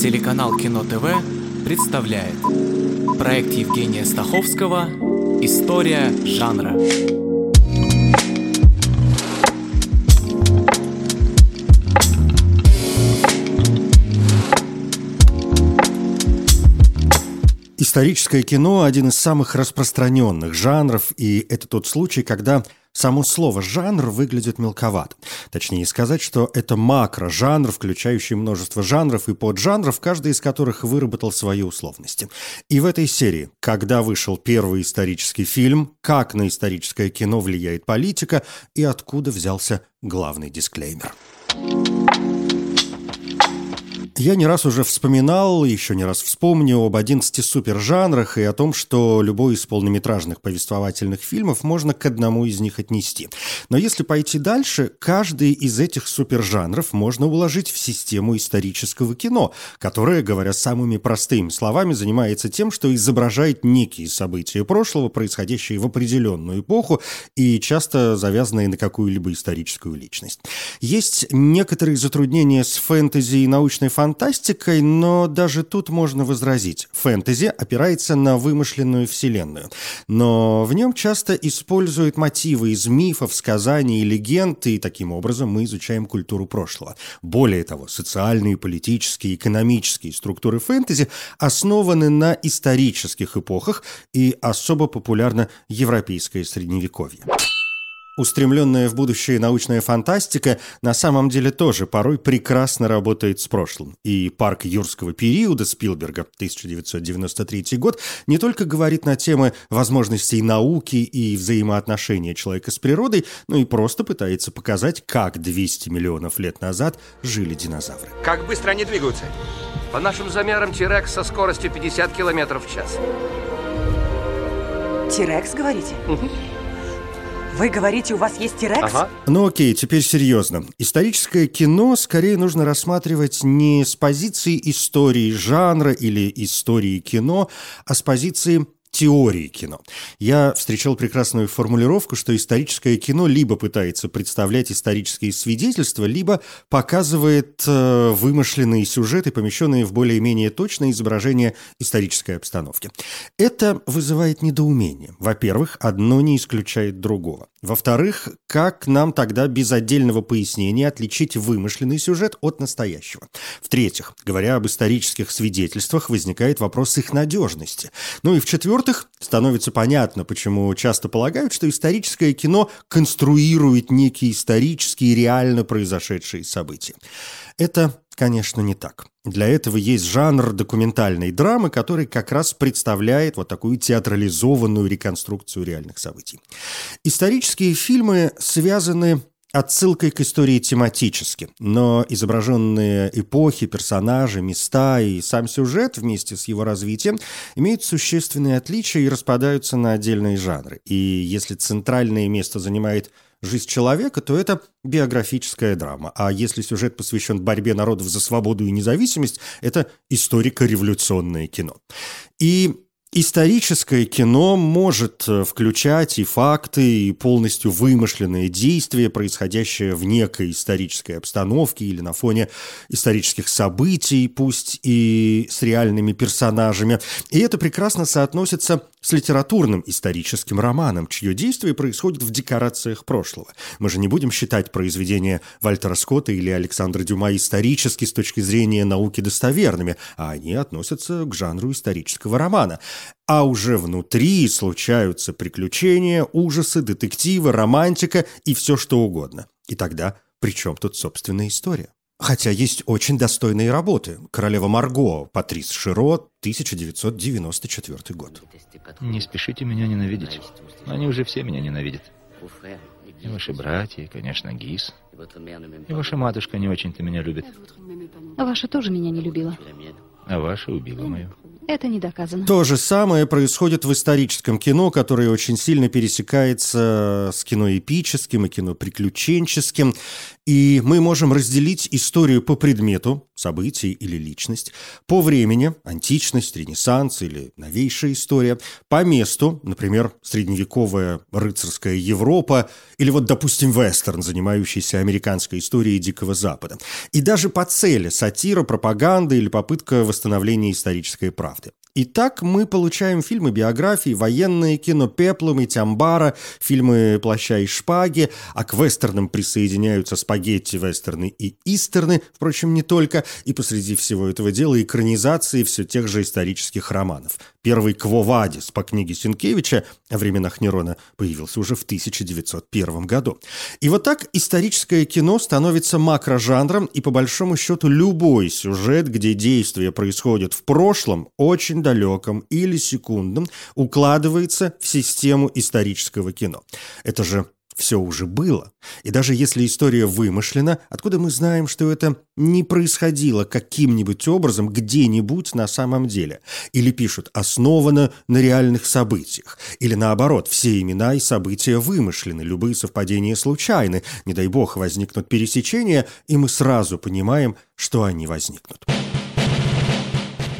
Телеканал Кино ТВ представляет проект Евгения Стаховского «История жанра». Историческое кино – один из самых распространенных жанров, и это тот случай, когда само слово «жанр» выглядит мелковато. Точнее сказать, что это макро-жанр, включающий множество жанров и поджанров, каждый из которых выработал свои условности. И в этой серии, когда вышел первый исторический фильм, как на историческое кино влияет политика и откуда взялся главный дисклеймер. Я не раз уже вспоминал, еще не раз вспомню об 11 супержанрах и о том, что любой из полнометражных повествовательных фильмов можно к одному из них отнести. Но если пойти дальше, каждый из этих супержанров можно уложить в систему исторического кино, которое, говоря самыми простыми словами, занимается тем, что изображает некие события прошлого, происходящие в определенную эпоху и часто завязанные на какую-либо историческую личность. Есть некоторые затруднения с фэнтези и научной фантастикой, но даже тут можно возразить. Фэнтези опирается на вымышленную вселенную, но в нем часто используют мотивы из мифов, сказаний и легенд, и таким образом мы изучаем культуру прошлого. Более того, социальные, политические, экономические структуры фэнтези основаны на исторических эпохах, и особо популярно европейское средневековье. Устремленная в будущее научная фантастика на самом деле тоже порой прекрасно работает с прошлым. И «Парк юрского периода» Спилберга, 1993 год, не только говорит на темы возможностей науки и взаимоотношения человека с природой, но и просто пытается показать, как 200 миллионов лет назад жили динозавры. Как быстро они двигаются? По нашим замерам Тирекс со скоростью 50 километров в час. Тирекс, говорите? Угу. Вы говорите, у вас есть Тирекс? Ага. Ну окей, теперь серьезно. Историческое кино скорее нужно рассматривать не с позиции истории жанра или истории кино, а с позиции теории кино. Я встречал прекрасную формулировку, что историческое кино либо пытается представлять исторические свидетельства, либо показывает вымышленные сюжеты, помещенные в более-менее точное изображение исторической обстановки. Это вызывает недоумение. Во-первых, одно не исключает другого. Во-вторых, как нам тогда без отдельного пояснения отличить вымышленный сюжет от настоящего? В-третьих, говоря об исторических свидетельствах, возникает вопрос их надежности. Ну и в-четвертых, становится понятно, почему часто полагают, что историческое кино конструирует некие исторические, реально произошедшие события. Это, конечно, не так. Для этого есть жанр документальной драмы, который как раз представляет вот такую театрализованную реконструкцию реальных событий. Исторические фильмы связаны отсылкой к истории тематически, но изображенные эпохи, персонажи, места и сам сюжет вместе с его развитием имеют существенные отличия и распадаются на отдельные жанры. И если центральное место занимает жизнь человека, то это биографическая драма. А если сюжет посвящен борьбе народов за свободу и независимость, это историко-революционное кино. И историческое кино может включать и факты, и полностью вымышленные действия, происходящие в некой исторической обстановке или на фоне исторических событий, пусть и с реальными персонажами. И это прекрасно соотносится с литературным историческим романом, чье действие происходит в декорациях прошлого. Мы же не будем считать произведения Вальтера Скотта или Александра Дюма исторически с точки зрения науки достоверными, а они относятся к жанру исторического романа. А уже внутри случаются приключения, ужасы, детективы, романтика и все что угодно. И тогда при чем тут собственная история? Хотя есть очень достойные работы. «Королева Марго», Патрис Широ, 1994 год. Не спешите меня ненавидеть. Они уже все меня ненавидят. И ваши братья, и, конечно, Гис. И ваша матушка не очень-то меня любит. Ваша тоже меня не любила. А ваша убила мою. Это не доказано. То же самое происходит в историческом кино, которое очень сильно пересекается с кино эпическим и кино приключенческим. И мы можем разделить историю по предмету, событий или личность, по времени, античность, ренессанс или новейшая история, по месту, например, средневековая рыцарская Европа или вот, допустим, вестерн, занимающийся американской историей Дикого Запада. И даже по цели – сатира, пропаганда или попытка восстановления исторической правды. Итак, мы получаем фильмы биографии, военные, кино «Пеплум» и «Тямбара», фильмы «Плаща и шпаги», а к вестернам присоединяются спагетти, вестерны и истерны, впрочем, не только, и посреди всего этого дела экранизации все тех же исторических романов. Первый «Квовадис» по книге Синкевича о временах Нерона появился уже в 1901 году. И вот так историческое кино становится макрожанром, и по большому счету любой сюжет, где действие происходит в прошлом, очень далеком или секундном, укладывается в систему исторического кино. Это же все уже было. И даже если история вымышлена, откуда мы знаем, что это не происходило каким-нибудь образом где-нибудь на самом деле? Или пишут «основано на реальных событиях». Или наоборот, все имена и события вымышлены, любые совпадения случайны. Не дай бог возникнут пересечения, и мы сразу понимаем, что они возникнут.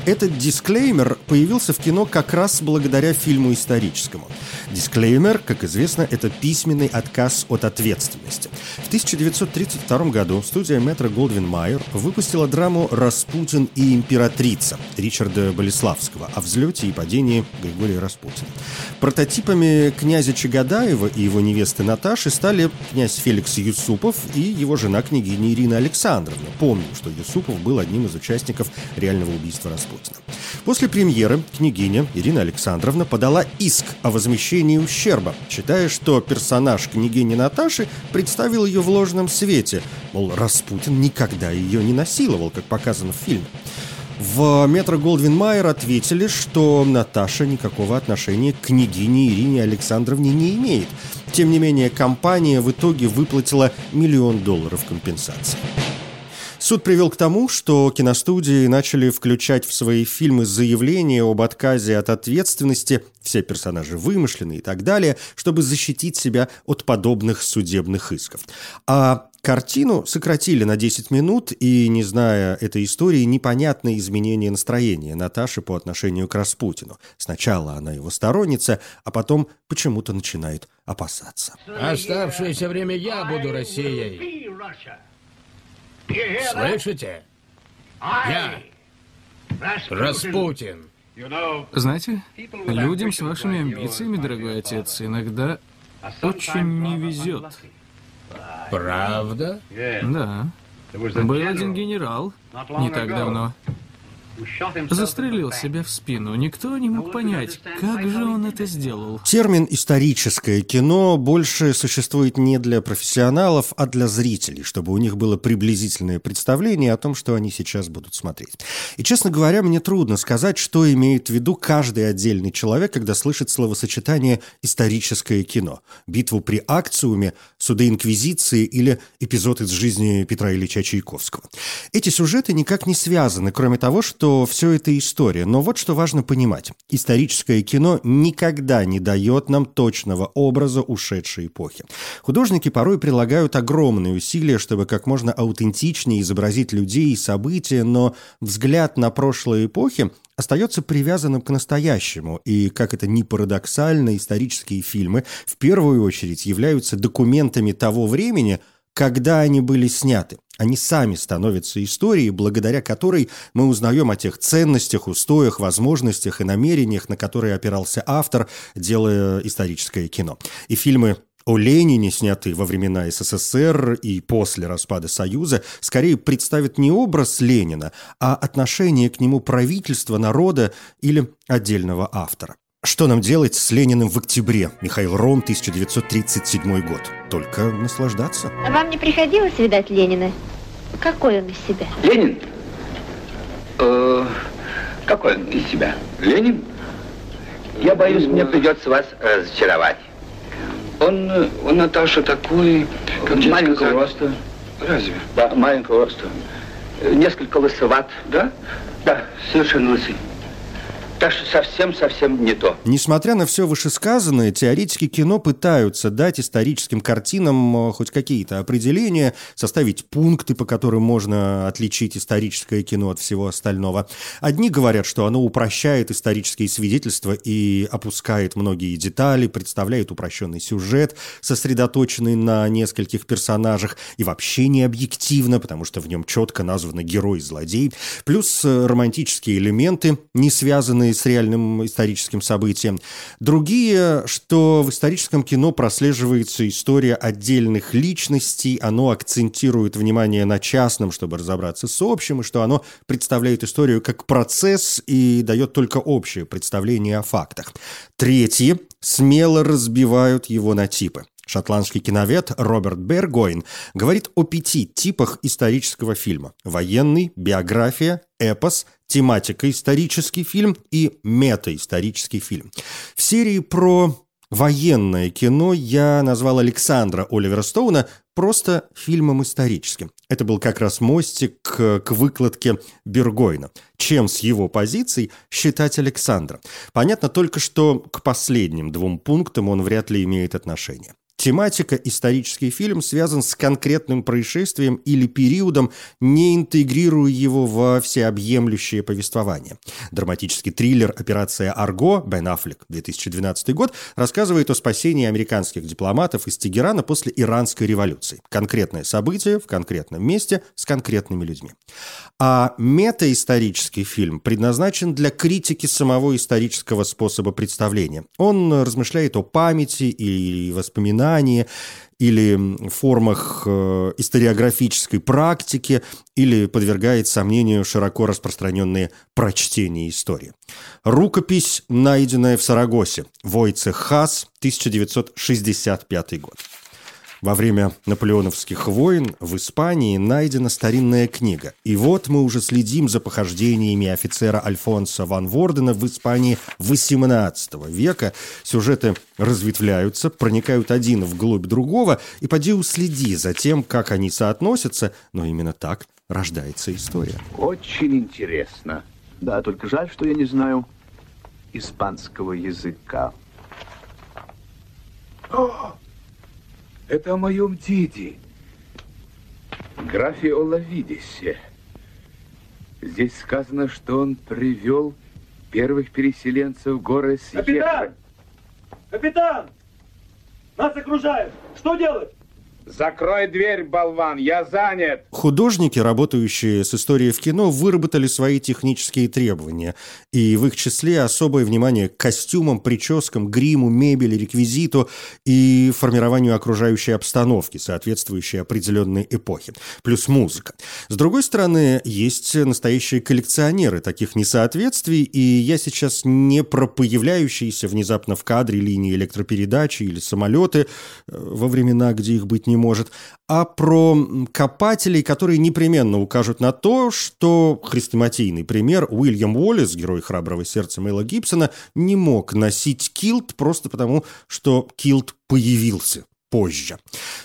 Этот дисклеймер появился в кино как раз благодаря фильму историческому. Дисклеймер, как известно, это письменный отказ от ответственности. В 1932 году студия Metro-Goldwyn-Mayer выпустила драму «Распутин и императрица» Ричарда Болеславского о взлете и падении Григория Распутина. Прототипами князя Чагодаева и его невесты Наташи стали князь Феликс Юсупов и его жена княгиня Ирина Александровна. Помним, что Юсупов был одним из участников реального убийства Распутина. После премьеры княгиня Ирина Александровна подала иск о возмещении ущерба, считая, что персонаж княгини Наташи представил ее в ложном свете. Мол, Распутин никогда ее не насиловал, как показано в фильме. В Metro-Goldwyn-Mayer ответили, что Наташа никакого отношения к княгине Ирине Александровне не имеет. Тем не менее, компания в итоге выплатила $1 миллион компенсации. Суд привел к тому, что киностудии начали включать в свои фильмы заявления об отказе от ответственности, все персонажи вымышлены и так далее, чтобы защитить себя от подобных судебных исков. А картину сократили на 10 минут, и, не зная этой истории, непонятно изменение настроения Наташи по отношению к Распутину. Сначала она его сторонница, а потом почему-то начинает опасаться. Оставшееся время я буду Россией. Слышите? Я Распутин. Знаете, людям с вашими амбициями, дорогой отец, иногда очень не везет. Правда? Да. Был один генерал не так давно. Застрелил себя в спину. Никто не мог понять, как же он это сделал. Термин «историческое кино» больше существует не для профессионалов, а для зрителей, чтобы у них было приблизительное представление о том, что они сейчас будут смотреть. И, честно говоря, мне трудно сказать, что имеет в виду каждый отдельный человек, когда слышит словосочетание «историческое кино», «битву при Акциуме», «суды Инквизиции» или «эпизод из жизни Петра Ильича Чайковского». Эти сюжеты никак не связаны, кроме того, что все это история. Но вот что важно понимать. Историческое кино никогда не дает нам точного образа ушедшей эпохи. Художники порой прилагают огромные усилия, чтобы как можно аутентичнее изобразить людей и события, но взгляд на прошлые эпохи остается привязанным к настоящему, и, как это ни парадоксально, исторические фильмы в первую очередь являются документами того времени, когда они были сняты. Они сами становятся историей, благодаря которой мы узнаем о тех ценностях, устоях, возможностях и намерениях, на которые опирался автор, делая историческое кино. И фильмы о Ленине, снятые во времена СССР и после распада Союза, скорее представят не образ Ленина, а отношение к нему правительства, народа или отдельного автора. «Что нам делать с Лениным в октябре» Михаил Ром, 1937 год. Только наслаждаться. А вам не приходилось видать Ленина? Какой он из себя? Ленин? Какой он из себя? Ленин? Я боюсь, мне придется вас разочаровать. Он Наташа, такой... Маленького роста. Разве? Да, маленького роста. Несколько лысоват. Да? Да, совершенно лысый. Так что совсем-совсем не то. Несмотря на все вышесказанное, теоретики кино пытаются дать историческим картинам хоть какие-то определения, составить пункты, по которым можно отличить историческое кино от всего остального. Одни говорят, что оно упрощает исторические свидетельства и опускает многие детали, представляет упрощенный сюжет, сосредоточенный на нескольких персонажах и вообще не объективно, потому что в нем четко названы герой и злодей. Плюс романтические элементы, не связанные с реальным историческим событием. Другие, что в историческом кино прослеживается история отдельных личностей, оно акцентирует внимание на частном, чтобы разобраться с общим, и что оно представляет историю как процесс и дает только общее представление о фактах. Третьи смело разбивают его на типы. Шотландский киновед Роберт Бергойн говорит о 5 типах исторического фильма: военный, биография, эпос, тематика исторический фильм и метаисторический фильм. В серии про военное кино я назвал Александра Оливера Стоуна просто фильмом историческим. Это был как раз мостик к выкладке Бергойна. Чем с его позиций считать Александра? Понятно только, что к последним 2 пунктам он вряд ли имеет отношение. Тематика «Исторический фильм» связан с конкретным происшествием или периодом, не интегрируя его во всеобъемлющее повествование. Драматический триллер «Операция Арго» Бен Аффлек, 2012 год, рассказывает о спасении американских дипломатов из Тегерана после Иранской революции. Конкретное событие в конкретном месте с конкретными людьми. А метаисторический фильм предназначен для критики самого исторического способа представления. Он размышляет о памяти и воспоминаниях, или формах историографической практики, или подвергает сомнению широко распространенные прочтения истории. «Рукопись, найденная в Сарагосе», Войцех Хас, 1965 год. Во время наполеоновских войн в Испании найдена старинная книга. И вот мы уже следим за похождениями офицера Альфонса ван Вордена в Испании XVIII века. Сюжеты разветвляются, проникают один вглубь другого, и поди уследи за тем, как они соотносятся, но именно так рождается история. Очень интересно. Да, только жаль, что я не знаю испанского языка. Это о моем деде, графе Олавидисе. Здесь сказано, что он привел первых переселенцев в горы Сьерра. Капитан! Капитан! Нас окружают! Что делать? Закрой дверь, болван, я занят. Художники, работающие с историей в кино, выработали свои технические требования. И в их числе особое внимание к костюмам, прическам, гриму, мебели, реквизиту и формированию окружающей обстановки, соответствующей определенной эпохе. Плюс музыка. С другой стороны, есть настоящие коллекционеры таких несоответствий, и я сейчас не про появляющиеся внезапно в кадре линии электропередачи или самолеты во времена, где их быть не может, а про копателей, которые непременно укажут на то, что хрестоматийный пример Уильям Уоллес, герой «Храброго сердца» Мела Гибсона, не мог носить килт просто потому, что килт появился позже.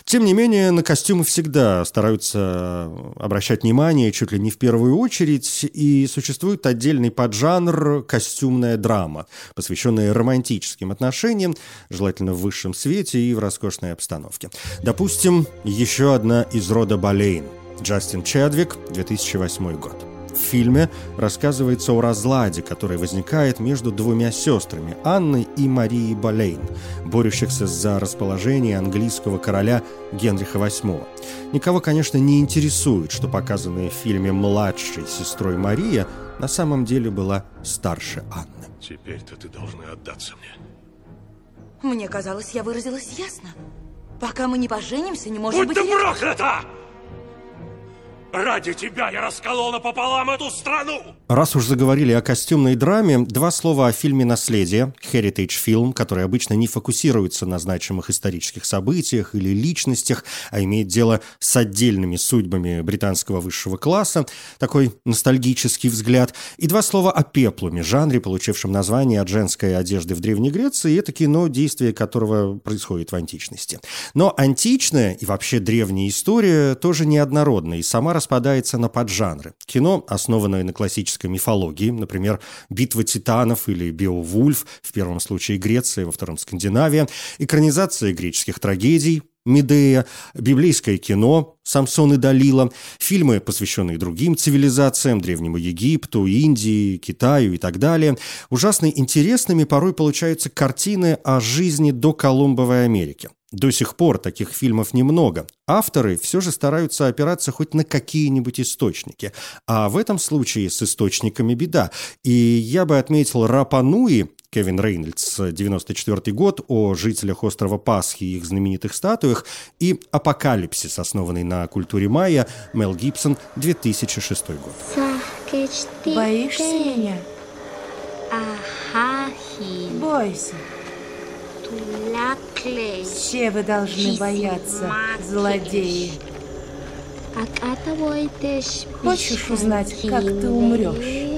Тем не менее, на костюмы всегда стараются обращать внимание чуть ли не в первую очередь, и существует отдельный поджанр «костюмная драма», посвященная романтическим отношениям, желательно в высшем свете и в роскошной обстановке. Допустим, «Еще одна из рода Болейн» Джастин Чедвик, 2008 год. В фильме рассказывается о разладе, который возникает между 2 сестрами, Анной и Марией Болейн, борющихся за расположение английского короля Генриха VIII. Никого, конечно, не интересует, что показанная в фильме младшей сестрой Мария на самом деле была старше Анны. Теперь-то ты должна отдаться мне. Мне казалось, я выразилась ясно. Пока мы не поженимся, не может быть... Будь ты проклята! Ради тебя я расколола пополам эту страну! Раз уж заговорили о костюмной драме, 2 слова о фильме «Наследие» Heritage Film, который обычно не фокусируется на значимых исторических событиях или личностях, а имеет дело с отдельными судьбами британского высшего класса. Такой ностальгический взгляд. И 2 слова о пеплуме, жанре, получившем название от женской одежды в Древней Греции. Это кино, действие которого происходит в античности. Но античная и вообще древняя история тоже неоднородна, и сама распадается на поджанры. Кино, основанное на классической мифологии, например, «Битва титанов» или «Беовульф», в первом случае Греция, во втором Скандинавия, экранизация греческих трагедий, «Медея», библейское кино «Самсон и Далила», фильмы, посвященные другим цивилизациям, Древнему Египту, Индии, Китаю и так далее. Ужасно интересными порой получаются картины о жизни до Колумбовой Америки. До сих пор таких фильмов немного. Авторы все же стараются опираться хоть на какие-нибудь источники. А в этом случае с источниками беда. И я бы отметил Рапа-Нуи, Кевин Рейнольдс, 1994 год, о жителях острова Пасхи и их знаменитых статуях, и «Апокалипсис», основанный на культуре майя, Мел Гибсон, 2006 год. Боишься меня? Бойся. Все вы должны бояться, злодеи. Хочешь узнать, как ты умрешь?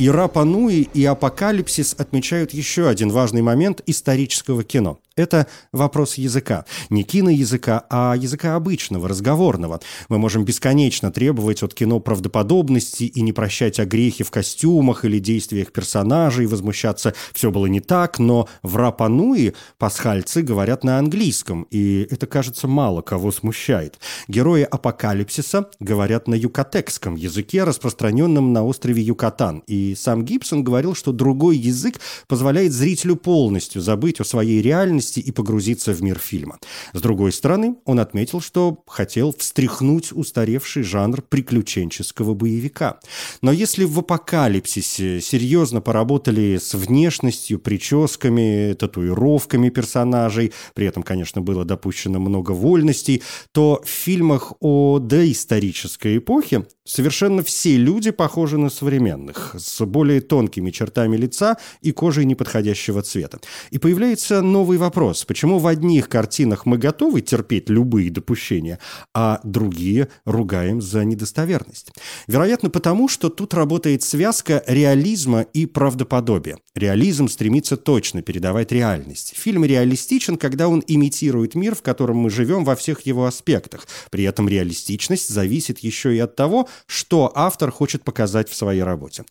И Рапа-Нуи, и «Апокалипсис» отмечают еще один важный момент исторического кино. Это вопрос языка. Не киноязыка, а языка обычного, разговорного. Мы можем бесконечно требовать от кино правдоподобности и не прощать огрехи в костюмах или действиях персонажей, возмущаться «все было не так», но в Рапа-Нуи пасхальцы говорят на английском, и это, кажется, мало кого смущает. Герои «Апокалипсиса» говорят на юкатекском языке, распространенном на острове Юкатан, и сам Гибсон говорил, что другой язык позволяет зрителю полностью забыть о своей реальности и погрузиться в мир фильма. С другой стороны, он отметил, что хотел встряхнуть устаревший жанр приключенческого боевика. Но если в «Апокалипсисе» серьезно поработали с внешностью, прическами, татуировками персонажей, при этом, конечно, было допущено много вольностей, то в фильмах о доисторической эпохе совершенно все люди похожи на современных, с более тонкими чертами лица и кожей неподходящего цвета. И появляется новый вопрос, почему в одних картинах мы готовы терпеть любые допущения, а другие ругаем за недостоверность? Вероятно, потому, что тут работает связка реализма и правдоподобия. Реализм стремится точно передавать реальность. Фильм реалистичен, когда он имитирует мир, в котором мы живем во всех его аспектах. При этом реалистичность зависит еще и от того, что автор хочет показать в своей работе.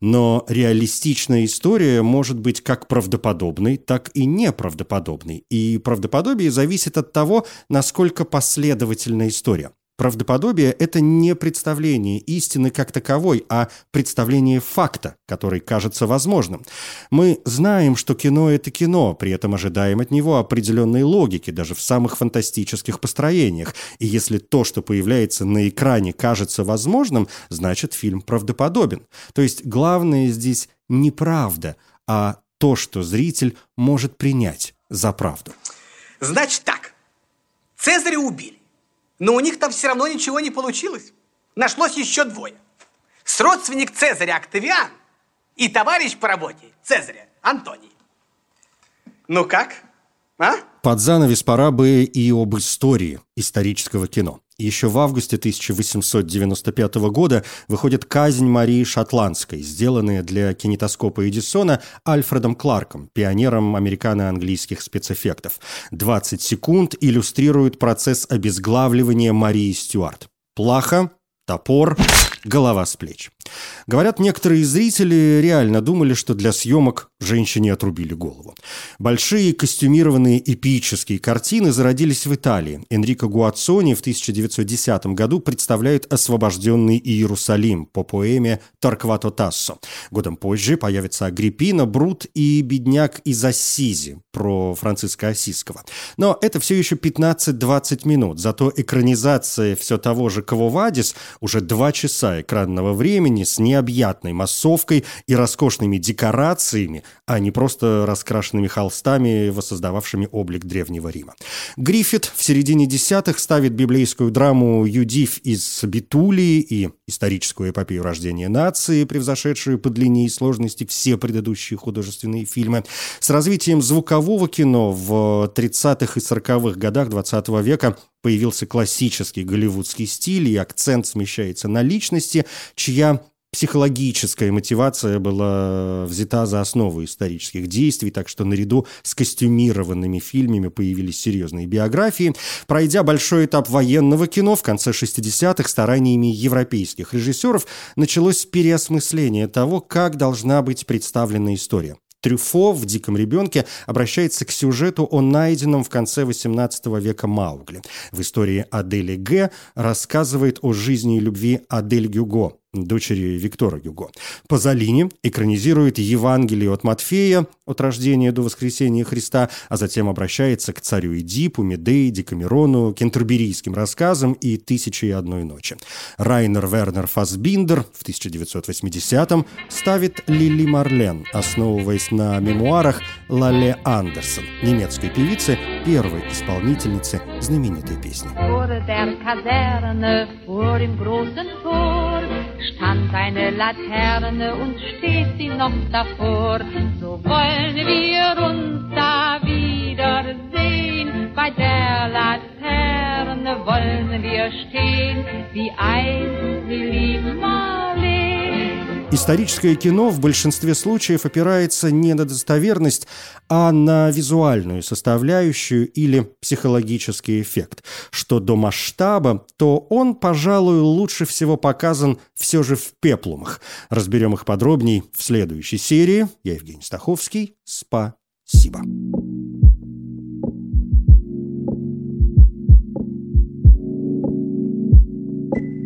Но реалистичная история может быть как правдоподобной, так и неправдоподобной. И правдоподобие зависит от того, насколько последовательна история. Правдоподобие – это не представление истины как таковой, а представление факта, который кажется возможным. Мы знаем, что кино – это кино, при этом ожидаем от него определенной логики, даже в самых фантастических построениях. И если то, что появляется на экране, кажется возможным, значит фильм правдоподобен. То есть главное здесь не правда, а то, что зритель может принять за правду. Значит так, Цезаря убили, но у них там все равно ничего не получилось. Нашлось еще двое. Сродственник Цезаря Октавиан и товарищ по работе Цезаря Антоний. Ну как? А? Под занавес пора бы и об истории исторического кино. Еще в августе 1895 года выходит «Казнь Марии Шотландской», сделанная для кинетоскопа Эдисона Альфредом Кларком, пионером американо-английских спецэффектов. 20 секунд иллюстрирует процесс обезглавливания Марии Стюарт. Плаха, топор, голова с плеч. Говорят, некоторые зрители реально думали, что для съемок женщине отрубили голову. Большие костюмированные эпические картины зародились в Италии. Энрико Гуаццони в 1910 году представляет «Освобожденный Иерусалим» по поэме Торквато Тассо. Годом позже появятся «Агриппина», «Брут» и «Бедняк из Ассизи» про Франциска Ассизского. Но это все еще 15-20 минут. Зато экранизация все того же «Квовадис» уже 2 часа экранного времени с необъятной массовкой и роскошными декорациями, а не просто раскрашенными холстами, воссоздававшими облик Древнего Рима. Гриффит в середине десятых ставит библейскую драму «Юдиф из Битулии» и историческую эпопею рождения нации, превзошедшую по длине и сложности все предыдущие художественные фильмы. С развитием звукового кино в 30-х и 40-х годах 20 века появился классический голливудский стиль, и акцент смещается на личности, чья психологическая мотивация была взята за основу исторических действий, так что наряду с костюмированными фильмами появились серьезные биографии. Пройдя большой этап военного кино в конце 60-х стараниями европейских режиссеров, началось переосмысление того, как должна быть представлена история. Трюффо в «Диком ребенке» обращается к сюжету о найденном в конце XVIII века Маугли. В истории Адели Г. рассказывает о жизни и любви Адель Гюго, дочери Виктора Гюго. Пазолини экранизирует Евангелие от Матфея от рождения до воскресения Христа, а затем обращается к царю Эдипу, Медее, Декамерону, кентерберийским рассказам и «Тысячи и одной ночи». Райнер Вернер Фассбиндер в 1980-м ставит Лили Марлен, основываясь на мемуарах Лале Андерсон, немецкой певицы, первой исполнительницы знаменитой песни. Stand eine Laterne und steht sie noch davor. So wollen wir uns da wiedersehen. Bei der Laterne wollen wir stehen, wie einst die liebe Marleen. Историческое кино в большинстве случаев опирается не на достоверность, а на визуальную составляющую или психологический эффект. Что до масштаба, то он, пожалуй, лучше всего показан все же в пеплумах. Разберем их подробней в следующей серии. Я Евгений Стаховский. Спасибо.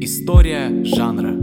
История жанра.